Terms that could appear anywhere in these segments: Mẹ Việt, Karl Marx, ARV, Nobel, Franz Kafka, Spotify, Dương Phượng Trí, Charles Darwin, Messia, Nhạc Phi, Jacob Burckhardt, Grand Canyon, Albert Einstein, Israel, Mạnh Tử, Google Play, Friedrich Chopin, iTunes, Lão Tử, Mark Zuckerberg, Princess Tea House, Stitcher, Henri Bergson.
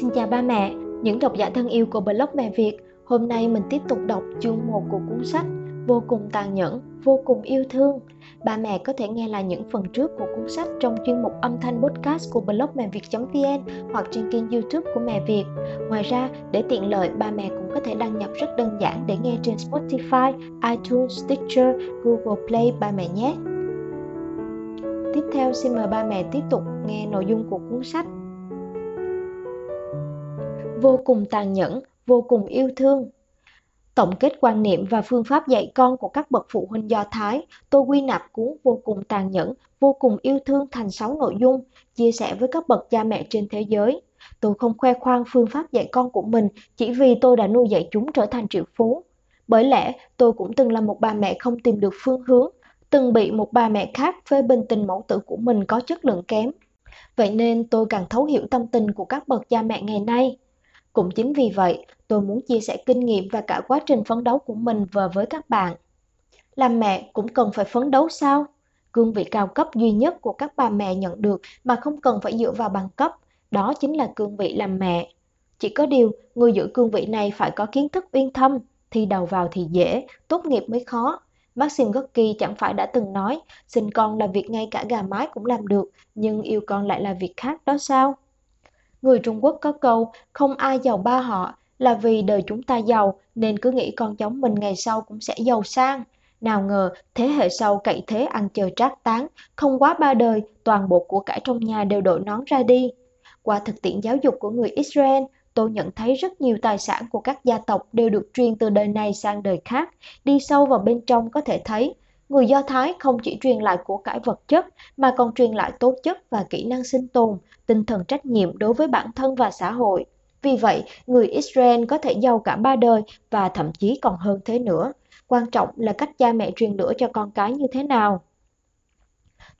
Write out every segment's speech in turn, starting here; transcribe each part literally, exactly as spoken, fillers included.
Xin chào ba mẹ, những độc giả thân yêu của blog Mẹ Việt. Hôm nay mình tiếp tục đọc chương một của cuốn sách Vô cùng tàn nhẫn, vô cùng yêu thương. Ba mẹ có thể nghe lại những phần trước của cuốn sách trong chuyên mục âm thanh podcast của blog mẹ việt chấm vê en hoặc trên kênh YouTube của Mẹ Việt. Ngoài ra, để tiện lợi, ba mẹ cũng có thể đăng nhập rất đơn giản để nghe trên Spotify, iTunes, Stitcher, Google Play ba mẹ nhé. Tiếp theo, xin mời ba mẹ tiếp tục nghe nội dung của cuốn sách. Vô cùng tàn nhẫn, vô cùng yêu thương. Tổng kết quan niệm và phương pháp dạy con của các bậc phụ huynh Do Thái, tôi quy nạp cuốn Vô cùng tàn nhẫn, vô cùng yêu thương thành sáu nội dung, chia sẻ với các bậc cha mẹ trên thế giới. Tôi không khoe khoang phương pháp dạy con của mình chỉ vì tôi đã nuôi dạy chúng trở thành triệu phú. Bởi lẽ, tôi cũng từng là một bà mẹ không tìm được phương hướng, từng bị một bà mẹ khác phê bình tình mẫu tử của mình có chất lượng kém. Vậy nên tôi càng thấu hiểu tâm tình của các bậc cha mẹ ngày nay. Cũng chính vì vậy, tôi muốn chia sẻ kinh nghiệm và cả quá trình phấn đấu của mình và với các bạn. Làm mẹ cũng cần phải phấn đấu sao? Cương vị cao cấp duy nhất của các bà mẹ nhận được mà không cần phải dựa vào bằng cấp, đó chính là cương vị làm mẹ. Chỉ có điều, người giữ cương vị này phải có kiến thức uyên thâm, thi đầu vào thì dễ, tốt nghiệp mới khó. Maxim Gorky chẳng phải đã từng nói, sinh con là việc ngay cả gà mái cũng làm được, nhưng yêu con lại là việc khác đó sao? Người Trung Quốc có câu, không ai giàu ba họ, là vì đời chúng ta giàu nên cứ nghĩ con cháu mình ngày sau cũng sẽ giàu sang. Nào ngờ, thế hệ sau cậy thế ăn chơi trác táng, không quá ba đời, toàn bộ của cải trong nhà đều đội nón ra đi. Qua thực tiễn giáo dục của người Israel, tôi nhận thấy rất nhiều tài sản của các gia tộc đều được truyền từ đời này sang đời khác. Đi sâu vào bên trong có thể thấy, người Do Thái không chỉ truyền lại của cải vật chất mà còn truyền lại tố chất và kỹ năng sinh tồn, tinh thần trách nhiệm đối với bản thân và xã hội. Vì vậy, người Israel có thể giàu cả ba đời và thậm chí còn hơn thế nữa. Quan trọng là cách cha mẹ truyền lửa cho con cái như thế nào.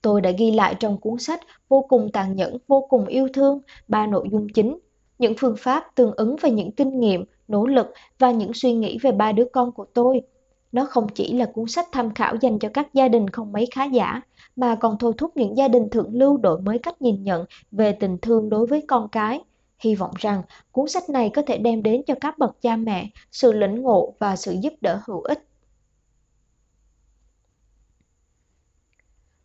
Tôi đã ghi lại trong cuốn sách Vô cùng tàn nhẫn, vô cùng yêu thương ba nội dung chính, những phương pháp tương ứng với những kinh nghiệm, nỗ lực và những suy nghĩ về ba đứa con của tôi. Nó không chỉ là cuốn sách tham khảo dành cho các gia đình không mấy khá giả, mà còn thôi thúc những gia đình thượng lưu đổi mới cách nhìn nhận về tình thương đối với con cái. Hy vọng rằng cuốn sách này có thể đem đến cho các bậc cha mẹ sự lĩnh ngộ và sự giúp đỡ hữu ích.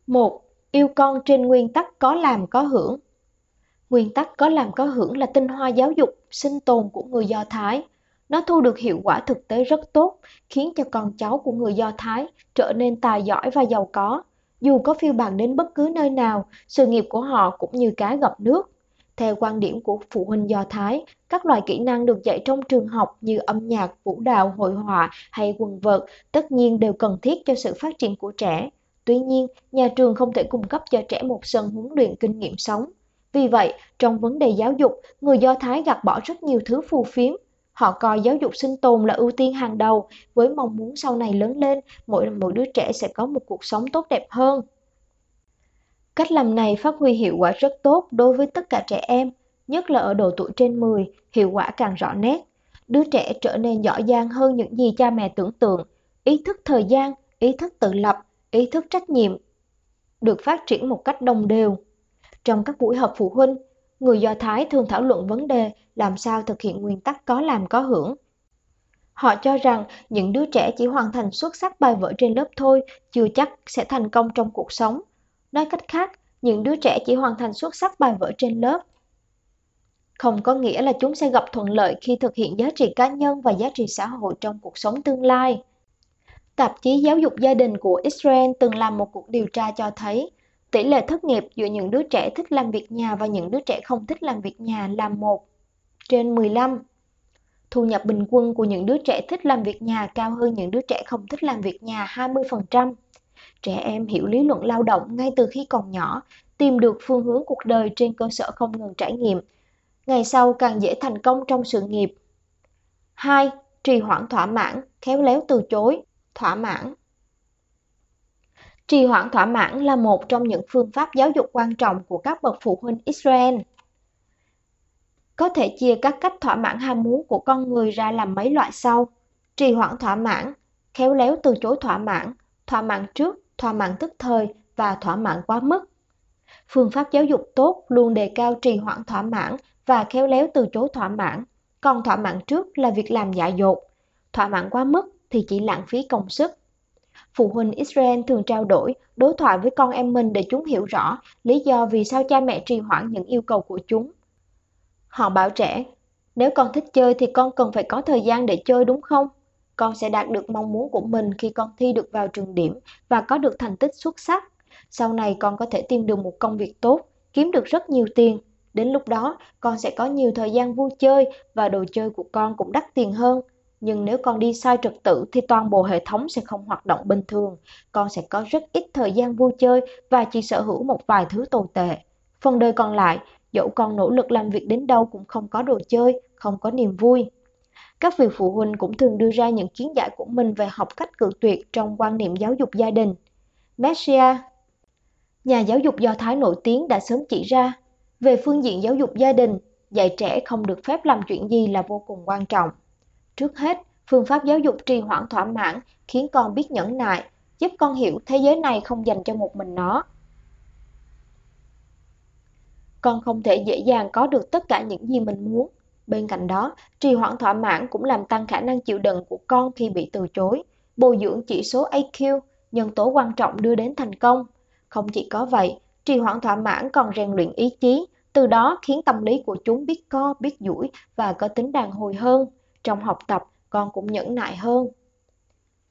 một. Yêu con trên nguyên tắc có làm có hưởng. Nguyên tắc có làm có hưởng là tinh hoa giáo dục, sinh tồn của người Do Thái. Nó thu được hiệu quả thực tế rất tốt, khiến cho con cháu của người Do Thái trở nên tài giỏi và giàu có. Dù có phiêu bạt đến bất cứ nơi nào, sự nghiệp của họ cũng như cá gặp nước. Theo quan điểm của phụ huynh Do Thái, các loại kỹ năng được dạy trong trường học như âm nhạc, vũ đạo, hội họa hay quần vợt tất nhiên đều cần thiết cho sự phát triển của trẻ. Tuy nhiên, nhà trường không thể cung cấp cho trẻ một sân huấn luyện kinh nghiệm sống. Vì vậy, trong vấn đề giáo dục, người Do Thái gạt bỏ rất nhiều thứ phù phiếm. Họ coi giáo dục sinh tồn là ưu tiên hàng đầu, với mong muốn sau này lớn lên, mỗi mỗi đứa trẻ sẽ có một cuộc sống tốt đẹp hơn. Cách làm này phát huy hiệu quả rất tốt đối với tất cả trẻ em, nhất là ở độ tuổi trên mười, hiệu quả càng rõ nét. Đứa trẻ trở nên giỏi giang hơn những gì cha mẹ tưởng tượng. Ý thức thời gian, ý thức tự lập, ý thức trách nhiệm được phát triển một cách đồng đều. Trong các buổi họp phụ huynh, người Do Thái thường thảo luận vấn đề làm sao thực hiện nguyên tắc có làm có hưởng. Họ cho rằng những đứa trẻ chỉ hoàn thành xuất sắc bài vở trên lớp thôi, chưa chắc sẽ thành công trong cuộc sống. Nói cách khác, những đứa trẻ chỉ hoàn thành xuất sắc bài vở trên lớp không có nghĩa là chúng sẽ gặp thuận lợi khi thực hiện giá trị cá nhân và giá trị xã hội trong cuộc sống tương lai. Tạp chí Giáo dục Gia đình của Israel từng làm một cuộc điều tra cho thấy, tỷ lệ thất nghiệp giữa những đứa trẻ thích làm việc nhà và những đứa trẻ không thích làm việc nhà là một trên mười lăm. Thu nhập bình quân của những đứa trẻ thích làm việc nhà cao hơn những đứa trẻ không thích làm việc nhà hai mươi phần trăm. Trẻ em hiểu lý luận lao động ngay từ khi còn nhỏ, tìm được phương hướng cuộc đời trên cơ sở không ngừng trải nghiệm. Ngày sau càng dễ thành công trong sự nghiệp. hai. Trì hoãn thỏa mãn, khéo léo từ chối, thỏa mãn. Trì hoãn thỏa mãn là một trong những phương pháp giáo dục quan trọng của các bậc phụ huynh Israel. Có thể chia các cách thỏa mãn ham muốn của con người ra làm mấy loại sau: trì hoãn thỏa mãn, khéo léo từ chối thỏa mãn, thỏa mãn trước, thỏa mãn tức thời và thỏa mãn quá mức. Phương pháp giáo dục tốt luôn đề cao trì hoãn thỏa mãn và khéo léo từ chối thỏa mãn, còn thỏa mãn trước là việc làm dại dột. Thỏa mãn quá mức thì chỉ lãng phí công sức. Phụ huynh Israel thường trao đổi, đối thoại với con em mình để chúng hiểu rõ lý do vì sao cha mẹ trì hoãn những yêu cầu của chúng. Họ bảo trẻ, nếu con thích chơi thì con cần phải có thời gian để chơi đúng không? Con sẽ đạt được mong muốn của mình khi con thi được vào trường điểm và có được thành tích xuất sắc. Sau này con có thể tìm được một công việc tốt, kiếm được rất nhiều tiền. Đến lúc đó, con sẽ có nhiều thời gian vui chơi và đồ chơi của con cũng đắt tiền hơn. Nhưng nếu con đi sai trật tự thì toàn bộ hệ thống sẽ không hoạt động bình thường. Con sẽ có rất ít thời gian vui chơi và chỉ sở hữu một vài thứ tồi tệ. Phần đời còn lại, dẫu con nỗ lực làm việc đến đâu cũng không có đồ chơi, không có niềm vui. Các vị phụ huynh cũng thường đưa ra những kiến giải của mình về học cách cự tuyệt trong quan niệm giáo dục gia đình. Messia, nhà giáo dục Do Thái nổi tiếng, đã sớm chỉ ra, về phương diện giáo dục gia đình, dạy trẻ không được phép làm chuyện gì là vô cùng quan trọng. Trước hết, phương pháp giáo dục trì hoãn thỏa mãn khiến con biết nhẫn nại, giúp con hiểu thế giới này không dành cho một mình nó. Con không thể dễ dàng có được tất cả những gì mình muốn. Bên cạnh đó, trì hoãn thỏa mãn cũng làm tăng khả năng chịu đựng của con khi bị từ chối, bồi dưỡng chỉ số I Q, nhân tố quan trọng đưa đến thành công. Không chỉ có vậy, trì hoãn thỏa mãn còn rèn luyện ý chí, từ đó khiến tâm lý của chúng biết co, biết duỗi và có tính đàn hồi hơn. Trong học tập, con cũng nhẫn nại hơn.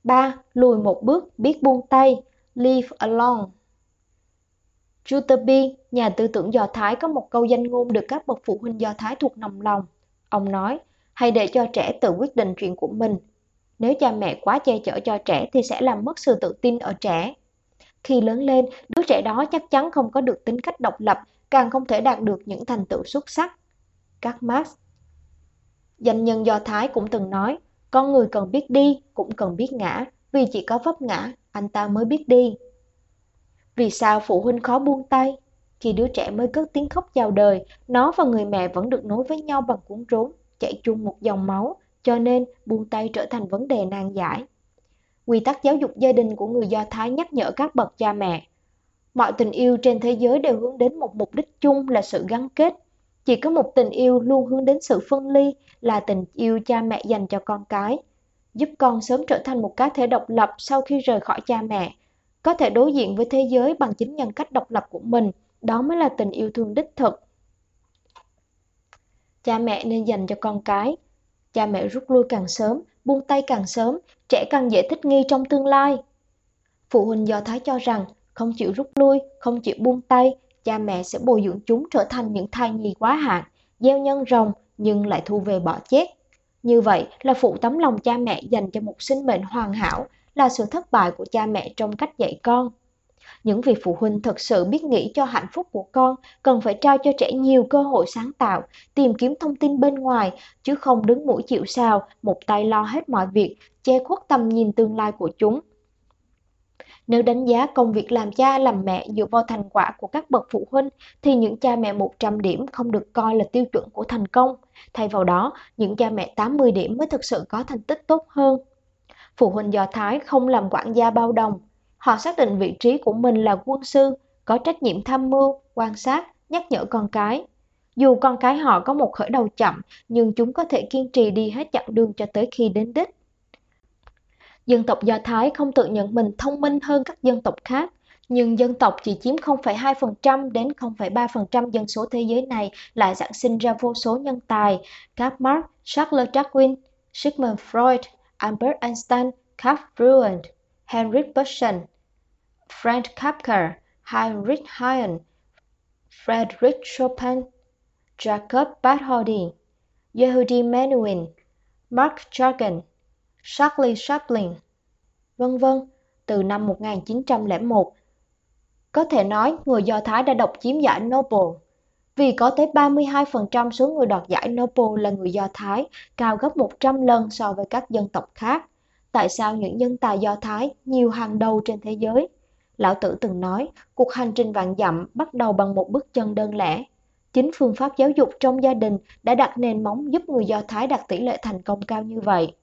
ba. Lùi một bước, biết buông tay. Leave alone. Jutabi, nhà tư tưởng Do Thái, có một câu danh ngôn được các bậc phụ huynh Do Thái thuộc nằm lòng. Ông nói, hãy để cho trẻ tự quyết định chuyện của mình. Nếu cha mẹ quá che chở cho trẻ thì sẽ làm mất sự tự tin ở trẻ. Khi lớn lên, đứa trẻ đó chắc chắn không có được tính cách độc lập, càng không thể đạt được những thành tựu xuất sắc. Karl Marx, danh nhân Do Thái, cũng từng nói, con người cần biết đi, cũng cần biết ngã, vì chỉ có vấp ngã, anh ta mới biết đi. Vì sao phụ huynh khó buông tay? Khi đứa trẻ mới cất tiếng khóc chào đời, nó và người mẹ vẫn được nối với nhau bằng cuốn rốn, chảy chung một dòng máu, cho nên buông tay trở thành vấn đề nan giải. Quy tắc giáo dục gia đình của người Do Thái nhắc nhở các bậc cha mẹ, mọi tình yêu trên thế giới đều hướng đến một mục đích chung là sự gắn kết. Chỉ có một tình yêu luôn hướng đến sự phân ly là tình yêu cha mẹ dành cho con cái, giúp con sớm trở thành một cá thể độc lập sau khi rời khỏi cha mẹ, có thể đối diện với thế giới bằng chính nhân cách độc lập của mình. Đó mới là tình yêu thương đích thực. Cha mẹ nên dành cho con cái. Cha mẹ rút lui càng sớm, buông tay càng sớm, trẻ càng dễ thích nghi trong tương lai. Phụ huynh Do Thái cho rằng không chịu rút lui, không chịu buông tay, cha mẹ sẽ bồi dưỡng chúng trở thành những thai nhi quá hạn, gieo nhân rồng nhưng lại thu về bỏ chết. Như vậy là phụ tấm lòng cha mẹ dành cho một sinh mệnh hoàn hảo, là sự thất bại của cha mẹ trong cách dạy con. Những vị phụ huynh thật sự biết nghĩ cho hạnh phúc của con cần phải trao cho trẻ nhiều cơ hội sáng tạo, tìm kiếm thông tin bên ngoài, chứ không đứng mũi chịu sào, một tay lo hết mọi việc, che khuất tầm nhìn tương lai của chúng. Nếu đánh giá công việc làm cha làm mẹ dựa vào thành quả của các bậc phụ huynh, thì những cha mẹ một trăm điểm không được coi là tiêu chuẩn của thành công. Thay vào đó, những cha mẹ tám mươi điểm mới thực sự có thành tích tốt hơn. Phụ huynh Do Thái không làm quản gia bao đồng. Họ xác định vị trí của mình là quân sư, có trách nhiệm tham mưu, quan sát, nhắc nhở con cái. Dù con cái họ có một khởi đầu chậm, nhưng chúng có thể kiên trì đi hết chặng đường cho tới khi đến đích. Dân tộc Do Thái không tự nhận mình thông minh hơn các dân tộc khác, nhưng dân tộc chỉ chiếm không phẩy hai phần trăm đến không phẩy ba phần trăm dân số thế giới này lại sản sinh ra vô số nhân tài. Karl Marx, Charles Darwin, Sigmund Freud, Albert Einstein, Karl Marx, Henri Bergson, Franz Kafka, Heinrich Heine, Friedrich Chopin, Jacob Burckhardt, Yehudi Menuhin, Mark Zuckerberg, Charlie Chaplin, vân vân. Từ năm một nghìn chín trăm lẻ một, có thể nói người Do Thái đã độc chiếm giải Nobel, vì có tới ba mươi hai phần trăm số người đoạt giải Nobel là người Do Thái, cao gấp một trăm lần so với các dân tộc khác. Tại sao những nhân tài Do Thái nhiều hàng đầu trên thế giới? Lão Tử từng nói, cuộc hành trình vạn dặm bắt đầu bằng một bước chân đơn lẻ. Chính phương pháp giáo dục trong gia đình đã đặt nền móng giúp người Do Thái đạt tỷ lệ thành công cao như vậy.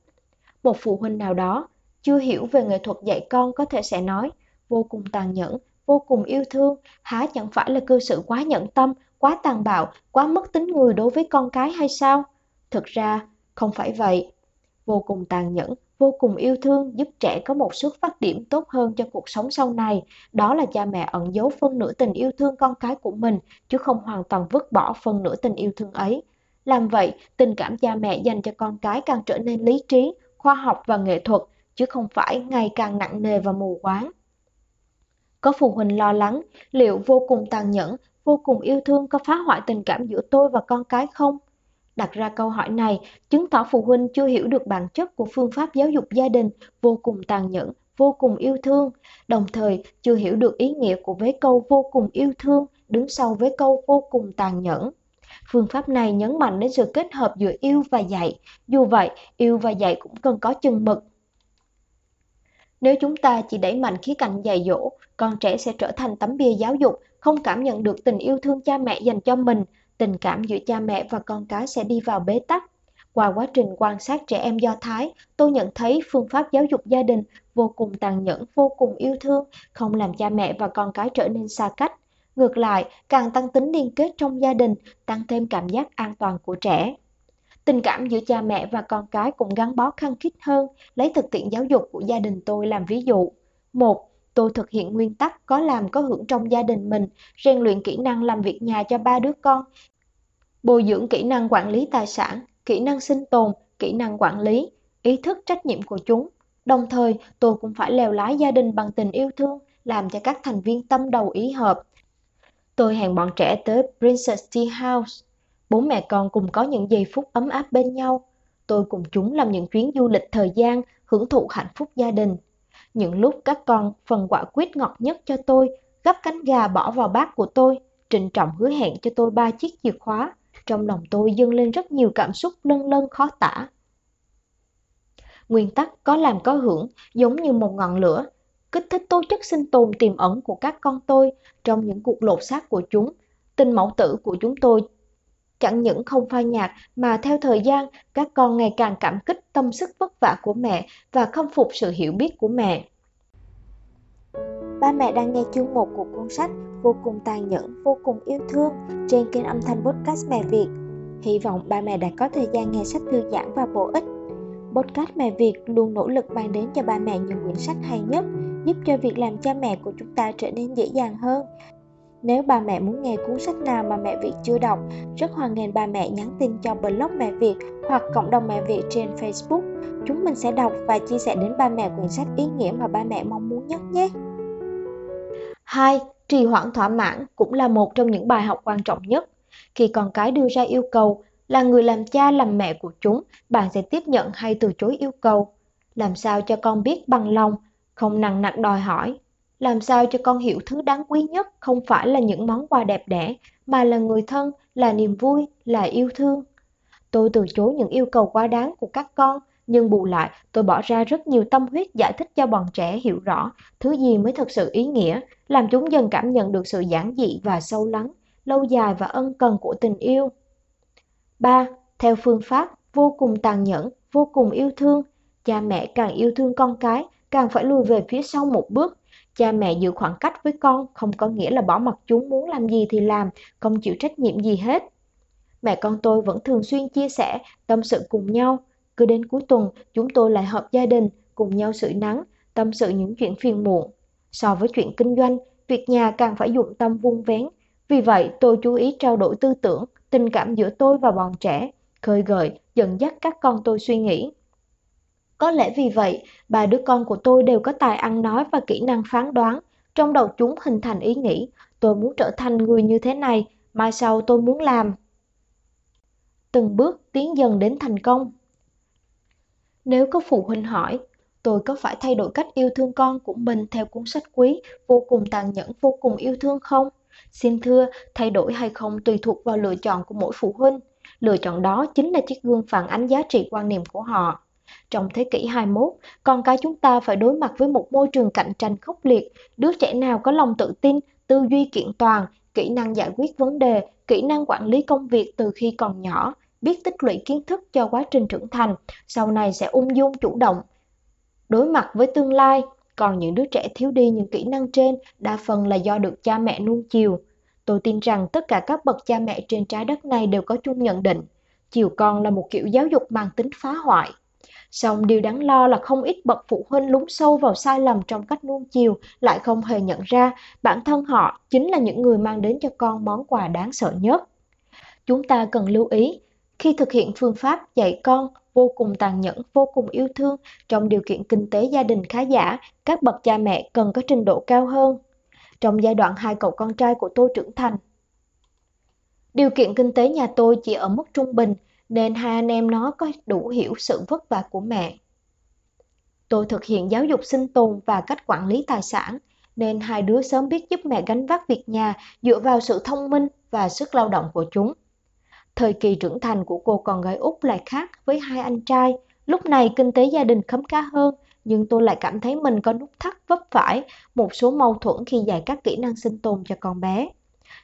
Một phụ huynh nào đó chưa hiểu về nghệ thuật dạy con có thể sẽ nói, vô cùng tàn nhẫn, vô cùng yêu thương, há chẳng phải là cư xử quá nhẫn tâm, quá tàn bạo, quá mất tính người đối với con cái hay sao? Thực ra, không phải vậy. Vô cùng tàn nhẫn, vô cùng yêu thương giúp trẻ có một xuất phát điểm tốt hơn cho cuộc sống sau này. Đó là cha mẹ ẩn giấu phân nửa tình yêu thương con cái của mình, chứ không hoàn toàn vứt bỏ phân nửa tình yêu thương ấy. Làm vậy, tình cảm cha mẹ dành cho con cái càng trở nên lý trí, khoa học và nghệ thuật, chứ không phải ngày càng nặng nề và mù quáng. Có phụ huynh lo lắng, liệu vô cùng tàn nhẫn, vô cùng yêu thương có phá hoại tình cảm giữa tôi và con cái không? Đặt ra câu hỏi này, chứng tỏ phụ huynh chưa hiểu được bản chất của phương pháp giáo dục gia đình vô cùng tàn nhẫn, vô cùng yêu thương, đồng thời chưa hiểu được ý nghĩa của vế câu vô cùng yêu thương đứng sau vế câu vô cùng tàn nhẫn. Phương pháp này nhấn mạnh đến sự kết hợp giữa yêu và dạy, dù vậy, yêu và dạy cũng cần có chừng mực. Nếu chúng ta chỉ đẩy mạnh khía cạnh dạy dỗ, con trẻ sẽ trở thành tấm bia giáo dục, không cảm nhận được tình yêu thương cha mẹ dành cho mình, tình cảm giữa cha mẹ và con cái sẽ đi vào bế tắc. Qua quá trình quan sát trẻ em Do Thái, tôi nhận thấy phương pháp giáo dục gia đình vô cùng tàn nhẫn, vô cùng yêu thương, không làm cha mẹ và con cái trở nên xa cách. Ngược lại, càng tăng tính liên kết trong gia đình, tăng thêm cảm giác an toàn của trẻ. Tình cảm giữa cha mẹ và con cái cũng gắn bó khăng khít hơn, lấy thực tiễn giáo dục của gia đình tôi làm ví dụ. một. Tôi thực hiện nguyên tắc có làm có hưởng trong gia đình mình, rèn luyện kỹ năng làm việc nhà cho ba đứa con, bồi dưỡng kỹ năng quản lý tài sản, kỹ năng sinh tồn, kỹ năng quản lý, ý thức trách nhiệm của chúng. Đồng thời, tôi cũng phải lèo lái gia đình bằng tình yêu thương, làm cho các thành viên tâm đầu ý hợp. Tôi hẹn bọn trẻ tới Princess Tea House. Bố mẹ con cùng có những giây phút ấm áp bên nhau. Tôi cùng chúng làm những chuyến du lịch thời gian, hưởng thụ hạnh phúc gia đình. Những lúc các con phần quả quýt ngọt nhất cho tôi, gắp cánh gà bỏ vào bát của tôi, trịnh trọng hứa hẹn cho tôi ba chiếc chìa khóa. Trong lòng tôi dâng lên rất nhiều cảm xúc lâng lâng khó tả. Nguyên tắc có làm có hưởng giống như một ngọn lửa, kích thích tố chất sinh tồn tiềm ẩn của các con tôi trong những cuộc lột xác của chúng. Tình mẫu tử của chúng tôi chẳng những không phai nhạt mà theo thời gian các con ngày càng cảm kích tâm sức vất vả của mẹ và khâm phục sự hiểu biết của mẹ. Ba mẹ đang nghe chương một của cuốn sách Vô cùng tàn nhẫn, vô cùng yêu thương trên kênh âm thanh podcast Mẹ Việt. Hy vọng ba mẹ đã có thời gian nghe sách thư giãn và bổ ích. Podcast Mẹ Việt luôn nỗ lực mang đến cho ba mẹ nhiều quyển sách hay nhất, giúp cho việc làm cha mẹ của chúng ta trở nên dễ dàng hơn. Nếu bà mẹ muốn nghe cuốn sách nào mà Mẹ Việt chưa đọc, rất hoan nghênh bà mẹ nhắn tin cho blog Mẹ Việt hoặc cộng đồng Mẹ Việt trên Facebook. Chúng mình sẽ đọc và chia sẻ đến ba mẹ quyển sách ý nghĩa mà ba mẹ mong muốn nhất nhé. hai. Trì hoãn thỏa mãn cũng là một trong những bài học quan trọng nhất. Khi con cái đưa ra yêu cầu, là người làm cha làm mẹ của chúng, bạn sẽ tiếp nhận hay từ chối yêu cầu? Làm sao cho con biết bằng lòng, không nằng nặc đòi hỏi? Làm sao cho con hiểu thứ đáng quý nhất không phải là những món quà đẹp đẽ, mà là người thân, là niềm vui, là yêu thương? Tôi từ chối những yêu cầu quá đáng của các con, nhưng bù lại tôi bỏ ra rất nhiều tâm huyết giải thích cho bọn trẻ hiểu rõ thứ gì mới thực sự ý nghĩa, làm chúng dần cảm nhận được sự giản dị và sâu lắng, lâu dài và ân cần của tình yêu. ba. Theo phương pháp vô cùng tàn nhẫn, vô cùng yêu thương, cha mẹ càng yêu thương con cái, càng phải lùi về phía sau một bước. Cha mẹ giữ khoảng cách với con không có nghĩa là bỏ mặc chúng muốn làm gì thì làm, không chịu trách nhiệm gì hết. Mẹ con tôi vẫn thường xuyên chia sẻ, tâm sự cùng nhau. Cứ đến cuối tuần, chúng tôi lại họp gia đình, cùng nhau sưởi nắng, tâm sự những chuyện phiền muộn. So với chuyện kinh doanh, việc nhà càng phải dụng tâm vun vén. Vì vậy, tôi chú ý trao đổi tư tưởng, tình cảm giữa tôi và bọn trẻ, khơi gợi, dẫn dắt các con tôi suy nghĩ. Có lẽ vì vậy, ba đứa con của tôi đều có tài ăn nói và kỹ năng phán đoán. Trong đầu chúng hình thành ý nghĩ, tôi muốn trở thành người như thế này, mai sau tôi muốn làm. Từng bước tiến dần đến thành công. Nếu có phụ huynh hỏi, tôi có phải thay đổi cách yêu thương con của mình theo cuốn sách quý, vô cùng tàn nhẫn, vô cùng yêu thương không? Xin thưa, thay đổi hay không tùy thuộc vào lựa chọn của mỗi phụ huynh. Lựa chọn đó chính là chiếc gương phản ánh giá trị quan niệm của họ. Trong thế kỷ hai mươi mốt, con cái chúng ta phải đối mặt với một môi trường cạnh tranh khốc liệt. Đứa trẻ nào có lòng tự tin, tư duy kiện toàn, kỹ năng giải quyết vấn đề, kỹ năng quản lý công việc từ khi còn nhỏ, biết tích lũy kiến thức cho quá trình trưởng thành, sau này sẽ ung dung chủ động đối mặt với tương lai. Còn những đứa trẻ thiếu đi những kỹ năng trên đa phần là do được cha mẹ nuông chiều. Tôi tin rằng tất cả các bậc cha mẹ trên trái đất này đều có chung nhận định, chiều con là một kiểu giáo dục mang tính phá hoại. Song điều đáng lo là không ít bậc phụ huynh lún sâu vào sai lầm trong cách nuông chiều, lại không hề nhận ra bản thân họ chính là những người mang đến cho con món quà đáng sợ nhất. Chúng ta cần lưu ý, khi thực hiện phương pháp dạy con vô cùng tàn nhẫn, vô cùng yêu thương trong điều kiện kinh tế gia đình khá giả, các bậc cha mẹ cần có trình độ cao hơn. Trong giai đoạn hai cậu con trai của tôi trưởng thành, điều kiện kinh tế nhà tôi chỉ ở mức trung bình, nên hai anh em nó có đủ hiểu sự vất vả của mẹ. Tôi thực hiện giáo dục sinh tồn và cách quản lý tài sản, nên hai đứa sớm biết giúp mẹ gánh vác việc nhà dựa vào sự thông minh và sức lao động của chúng. Thời kỳ trưởng thành của cô con gái út lại khác với hai anh trai. Lúc này kinh tế gia đình khấm khá hơn, nhưng tôi lại cảm thấy mình có nút thắt vấp phải một số mâu thuẫn khi dạy các kỹ năng sinh tồn cho con bé.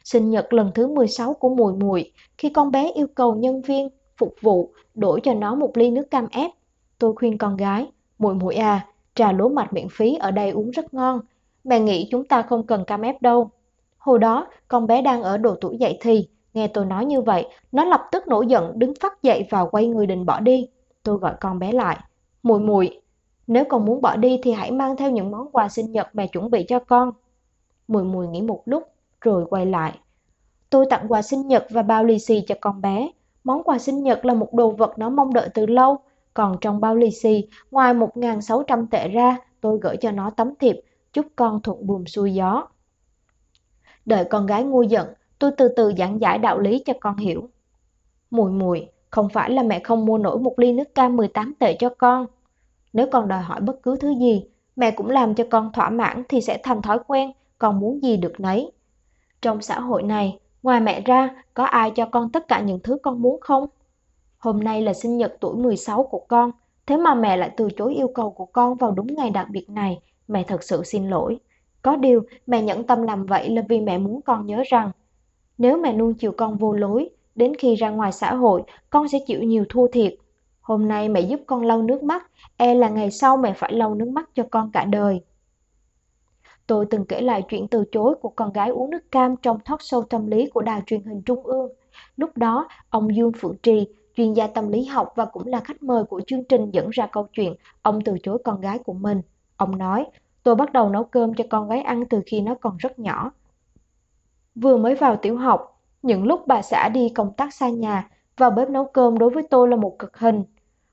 Sinh nhật lần thứ mười sáu của Mùi Mùi, khi con bé yêu cầu nhân viên phục vụ đổi cho nó một ly nước cam ép, tôi khuyên con gái: Mùi Mùi à, trà lúa mạch miễn phí ở đây uống rất ngon, mẹ nghĩ chúng ta không cần cam ép đâu. Hồi đó con bé đang ở độ tuổi dậy thì, nghe tôi nói như vậy, nó lập tức nổi giận đứng phắt dậy và quay người định bỏ đi. Tôi gọi con bé lại: Mùi Mùi, nếu con muốn bỏ đi thì hãy mang theo những món quà sinh nhật mẹ chuẩn bị cho con. Mùi Mùi nghĩ một lúc rồi quay lại. Tôi tặng quà sinh nhật và bao lì xì cho con bé. Món quà sinh nhật là một đồ vật nó mong đợi từ lâu. Còn trong bao lì xì, ngoài một nghìn sáu trăm tệ ra, tôi gửi cho nó tấm thiệp chúc con thuận buồm xuôi gió. Đợi con gái ngu giận, tôi từ từ giảng giải đạo lý cho con hiểu. Mùi Mùi, không phải là mẹ không mua nổi một ly nước cam mười tám tệ cho con. Nếu con đòi hỏi bất cứ thứ gì, mẹ cũng làm cho con thỏa mãn thì sẽ thành thói quen, con muốn gì được nấy. Trong xã hội này, ngoài mẹ ra, có ai cho con tất cả những thứ con muốn không? Hôm nay là sinh nhật tuổi mười sáu của con, thế mà mẹ lại từ chối yêu cầu của con vào đúng ngày đặc biệt này, mẹ thật sự xin lỗi. Có điều, mẹ nhẫn tâm làm vậy là vì mẹ muốn con nhớ rằng, nếu mẹ nuông chiều con vô lối, đến khi ra ngoài xã hội, con sẽ chịu nhiều thua thiệt. Hôm nay mẹ giúp con lau nước mắt, e là ngày sau mẹ phải lau nước mắt cho con cả đời. Tôi từng kể lại chuyện từ chối của con gái uống nước cam trong talk show tâm lý của đài truyền hình Trung ương. Lúc đó, ông Dương Phượng Trí, chuyên gia tâm lý học và cũng là khách mời của chương trình dẫn ra câu chuyện ông từ chối con gái của mình. Ông nói, tôi bắt đầu nấu cơm cho con gái ăn từ khi nó còn rất nhỏ. Vừa mới vào tiểu học, những lúc bà xã đi công tác xa nhà, vào bếp nấu cơm đối với tôi là một cực hình.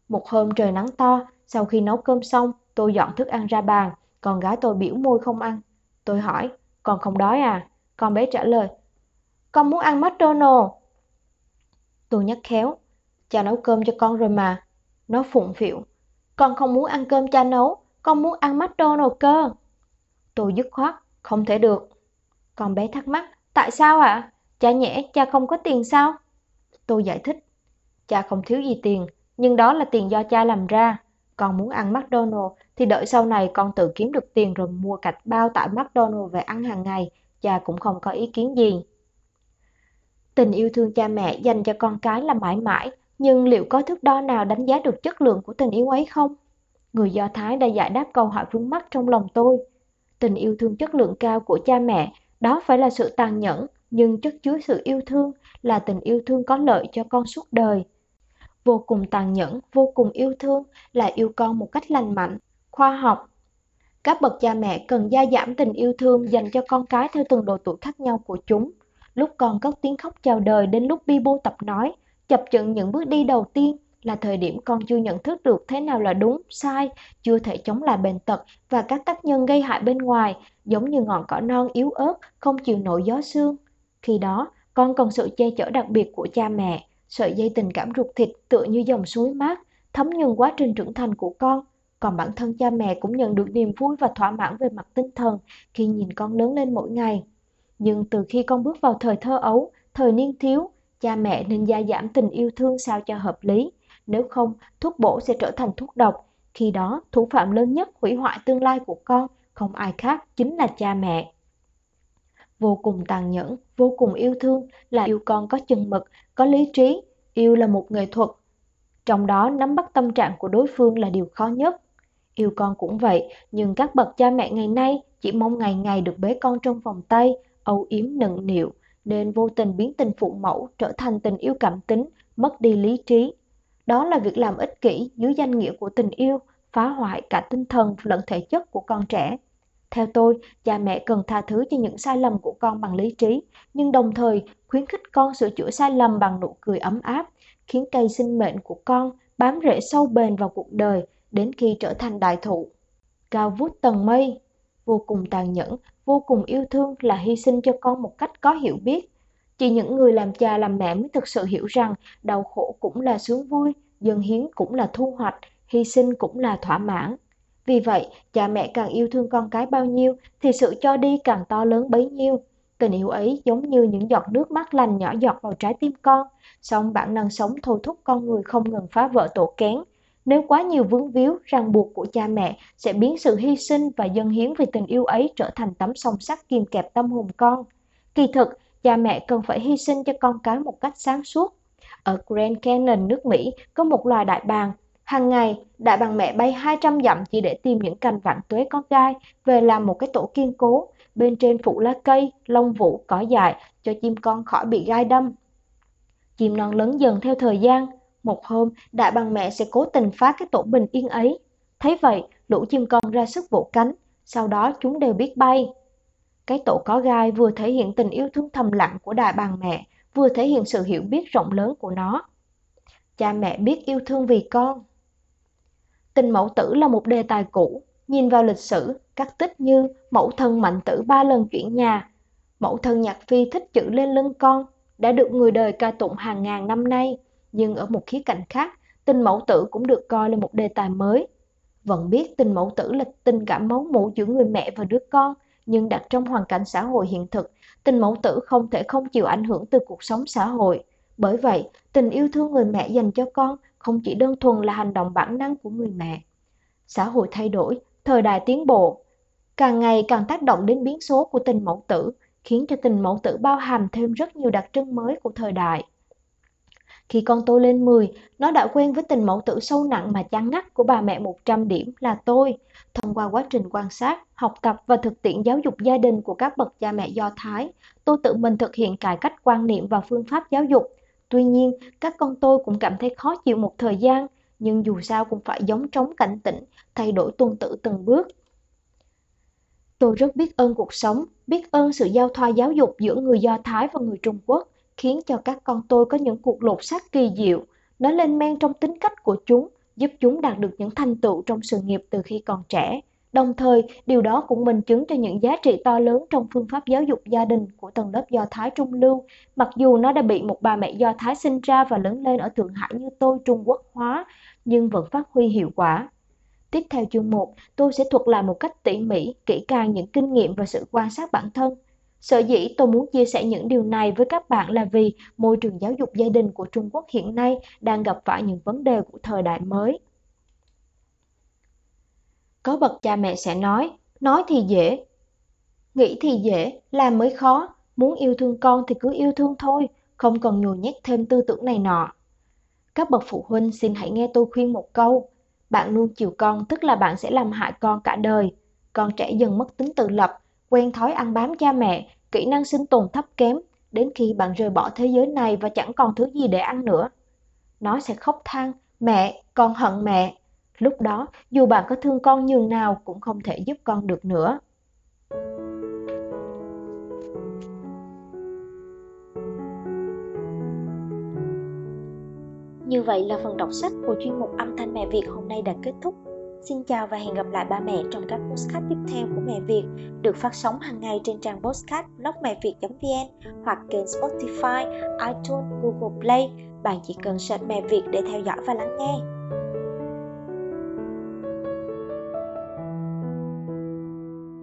Một hôm trời nắng to, sau khi nấu cơm xong, tôi dọn thức ăn ra bàn, con gái tôi bĩu môi không ăn. Tôi hỏi, con không đói à? Con bé trả lời, con muốn ăn McDonald's. Tôi nhắc khéo, cha nấu cơm cho con rồi mà. Nó phụng phịu, con không muốn ăn cơm cha nấu, con muốn ăn McDonald's cơ. Tôi dứt khoát, không thể được. Con bé thắc mắc, tại sao ạ? À? Chả nhẽ cha không có tiền sao? Tôi giải thích, cha không thiếu gì tiền, nhưng đó là tiền do cha làm ra. Con muốn ăn McDonald's thì đợi sau này con tự kiếm được tiền rồi mua cạch bao tại McDonald's về ăn hàng ngày, cha cũng không có ý kiến gì. Tình yêu thương cha mẹ dành cho con cái là mãi mãi, nhưng liệu có thước đo nào đánh giá được chất lượng của tình yêu ấy không? Người Do Thái đã giải đáp câu hỏi vướng mắc trong lòng tôi. Tình yêu thương chất lượng cao của cha mẹ, đó phải là sự tàn nhẫn, nhưng chất chứa sự yêu thương, là tình yêu thương có lợi cho con suốt đời. Vô cùng tàn nhẫn, vô cùng yêu thương là yêu con một cách lành mạnh, khoa học. Các bậc cha mẹ cần gia giảm tình yêu thương dành cho con cái theo từng độ tuổi khác nhau của chúng. Lúc con cất tiếng khóc chào đời đến lúc bi bô tập nói, chập chững những bước đi đầu tiên là thời điểm con chưa nhận thức được thế nào là đúng, sai, chưa thể chống lại bệnh tật và các tác nhân gây hại bên ngoài, giống như ngọn cỏ non yếu ớt, không chịu nổi gió sương. Khi đó, con cần sự che chở đặc biệt của cha mẹ, sợi dây tình cảm ruột thịt tựa như dòng suối mát, thấm nhuần quá trình trưởng thành của con. Còn bản thân cha mẹ cũng nhận được niềm vui và thỏa mãn về mặt tinh thần khi nhìn con lớn lên mỗi ngày. Nhưng từ khi con bước vào thời thơ ấu, thời niên thiếu, cha mẹ nên gia giảm tình yêu thương sao cho hợp lý. Nếu không, thuốc bổ sẽ trở thành thuốc độc. Khi đó, thủ phạm lớn nhất hủy hoại tương lai của con, không ai khác, chính là cha mẹ. Vô cùng tàn nhẫn, vô cùng yêu thương là yêu con có chừng mực, có lý trí. Yêu là một nghệ thuật, trong đó nắm bắt tâm trạng của đối phương là điều khó nhất. Yêu con cũng vậy, nhưng các bậc cha mẹ ngày nay chỉ mong ngày ngày được bế con trong vòng tay, âu yếm nựng nịu, nên vô tình biến tình phụ mẫu trở thành tình yêu cảm tính, mất đi lý trí. Đó là việc làm ích kỷ dưới danh nghĩa của tình yêu, phá hoại cả tinh thần lẫn thể chất của con trẻ. Theo tôi, cha mẹ cần tha thứ cho những sai lầm của con bằng lý trí, nhưng đồng thời khuyến khích con sửa chữa sai lầm bằng nụ cười ấm áp, khiến cây sinh mệnh của con bám rễ sâu bền vào cuộc đời đến khi trở thành đại thụ cao vút tầng mây. Vô cùng tàn nhẫn, vô cùng yêu thương là hy sinh cho con một cách có hiểu biết. Chỉ những người làm cha làm mẹ mới thực sự hiểu rằng đau khổ cũng là sướng vui, dâng hiến cũng là thu hoạch, hy sinh cũng là thỏa mãn. Vì vậy, cha mẹ càng yêu thương con cái bao nhiêu thì sự cho đi càng to lớn bấy nhiêu. Tình yêu ấy giống như những giọt nước mát lành nhỏ giọt vào trái tim con, song bản năng sống thôi thúc con người không ngừng phá vỡ tổ kén. Nếu quá nhiều vướng víu, ràng buộc của cha mẹ sẽ biến sự hy sinh và dâng hiến về tình yêu ấy trở thành tấm song sắt kìm kẹp tâm hồn con. Kỳ thực, cha mẹ cần phải hy sinh cho con cái một cách sáng suốt. Ở Grand Canyon, nước Mỹ, có một loài đại bàng. Hàng ngày, đại bàng mẹ bay hai trăm dặm chỉ để tìm những cành vạn tuế có gai về làm một cái tổ kiên cố, bên trên phủ lá cây, lông vũ, cỏ dại cho chim con khỏi bị gai đâm. Chim non lớn dần theo thời gian. Một hôm, đại bàng mẹ sẽ cố tình phá cái tổ bình yên ấy. Thấy vậy, lũ chim con ra sức vỗ cánh, sau đó chúng đều biết bay. Cái tổ có gai vừa thể hiện tình yêu thương thầm lặng của đại bàng mẹ, vừa thể hiện sự hiểu biết rộng lớn của nó. Cha mẹ biết yêu thương vì con. Tình mẫu tử là một đề tài cũ. Nhìn vào lịch sử, các tích như mẫu thân Mạnh Tử ba lần chuyển nhà, mẫu thân Nhạc Phi thích chữ lên lưng con, đã được người đời ca tụng hàng ngàn năm nay. Nhưng ở một khía cạnh khác, tình mẫu tử cũng được coi là một đề tài mới. Vẫn biết tình mẫu tử là tình cảm máu mủ giữa người mẹ và đứa con, nhưng đặt trong hoàn cảnh xã hội hiện thực, tình mẫu tử không thể không chịu ảnh hưởng từ cuộc sống xã hội. Bởi vậy, tình yêu thương người mẹ dành cho con không chỉ đơn thuần là hành động bản năng của người mẹ. Xã hội thay đổi, thời đại tiến bộ, càng ngày càng tác động đến biến số của tình mẫu tử, khiến cho tình mẫu tử bao hàm thêm rất nhiều đặc trưng mới của thời đại. Khi con tôi lên mười, nó đã quen với tình mẫu tử sâu nặng mà chán ngắt của bà mẹ một trăm điểm là tôi. Thông qua quá trình quan sát, học tập và thực tiễn giáo dục gia đình của các bậc cha mẹ Do Thái, tôi tự mình thực hiện cải cách quan niệm và phương pháp giáo dục. Tuy nhiên, các con tôi cũng cảm thấy khó chịu một thời gian, nhưng dù sao cũng phải giống trống cảnh tỉnh, thay đổi tuân tự từng bước. Tôi rất biết ơn cuộc sống, biết ơn sự giao thoa giáo dục giữa người Do Thái và người Trung Quốc, khiến cho các con tôi có những cuộc lột xác kỳ diệu. Nó lên men trong tính cách của chúng, giúp chúng đạt được những thành tựu trong sự nghiệp từ khi còn trẻ. Đồng thời, điều đó cũng minh chứng cho những giá trị to lớn trong phương pháp giáo dục gia đình của tầng lớp Do Thái trung lưu. Mặc dù nó đã bị một bà mẹ Do Thái sinh ra và lớn lên ở Thượng Hải như tôi Trung Quốc hóa, nhưng vẫn phát huy hiệu quả. Tiếp theo chương một, tôi sẽ thuật lại một cách tỉ mỉ, kỹ càng những kinh nghiệm và sự quan sát bản thân. Sở dĩ tôi muốn chia sẻ những điều này với các bạn là vì môi trường giáo dục gia đình của Trung Quốc hiện nay đang gặp phải những vấn đề của thời đại mới. Có bậc cha mẹ sẽ nói, nói thì dễ, nghĩ thì dễ, làm mới khó, muốn yêu thương con thì cứ yêu thương thôi, không cần nhồi nhét thêm tư tưởng này nọ. Các bậc phụ huynh xin hãy nghe tôi khuyên một câu, bạn luôn chiều con tức là bạn sẽ làm hại con cả đời, con trẻ dần mất tính tự lập, quen thói ăn bám cha mẹ, kỹ năng sinh tồn thấp kém, đến khi bạn rời bỏ thế giới này và chẳng còn thứ gì để ăn nữa. Nó sẽ khóc than, mẹ, con hận mẹ. Lúc đó, dù bạn có thương con nhường nào cũng không thể giúp con được nữa. Như vậy là phần đọc sách của chuyên mục Âm thanh Mẹ Việt hôm nay đã kết thúc. Xin chào và hẹn gặp lại ba mẹ trong các podcast tiếp theo của Mẹ Việt được phát sóng hàng ngày trên trang podcast blog mẹ việt chấm vn hoặc kênh Spotify, iTunes, Google Play. Bạn chỉ cần search Mẹ Việt để theo dõi và lắng nghe.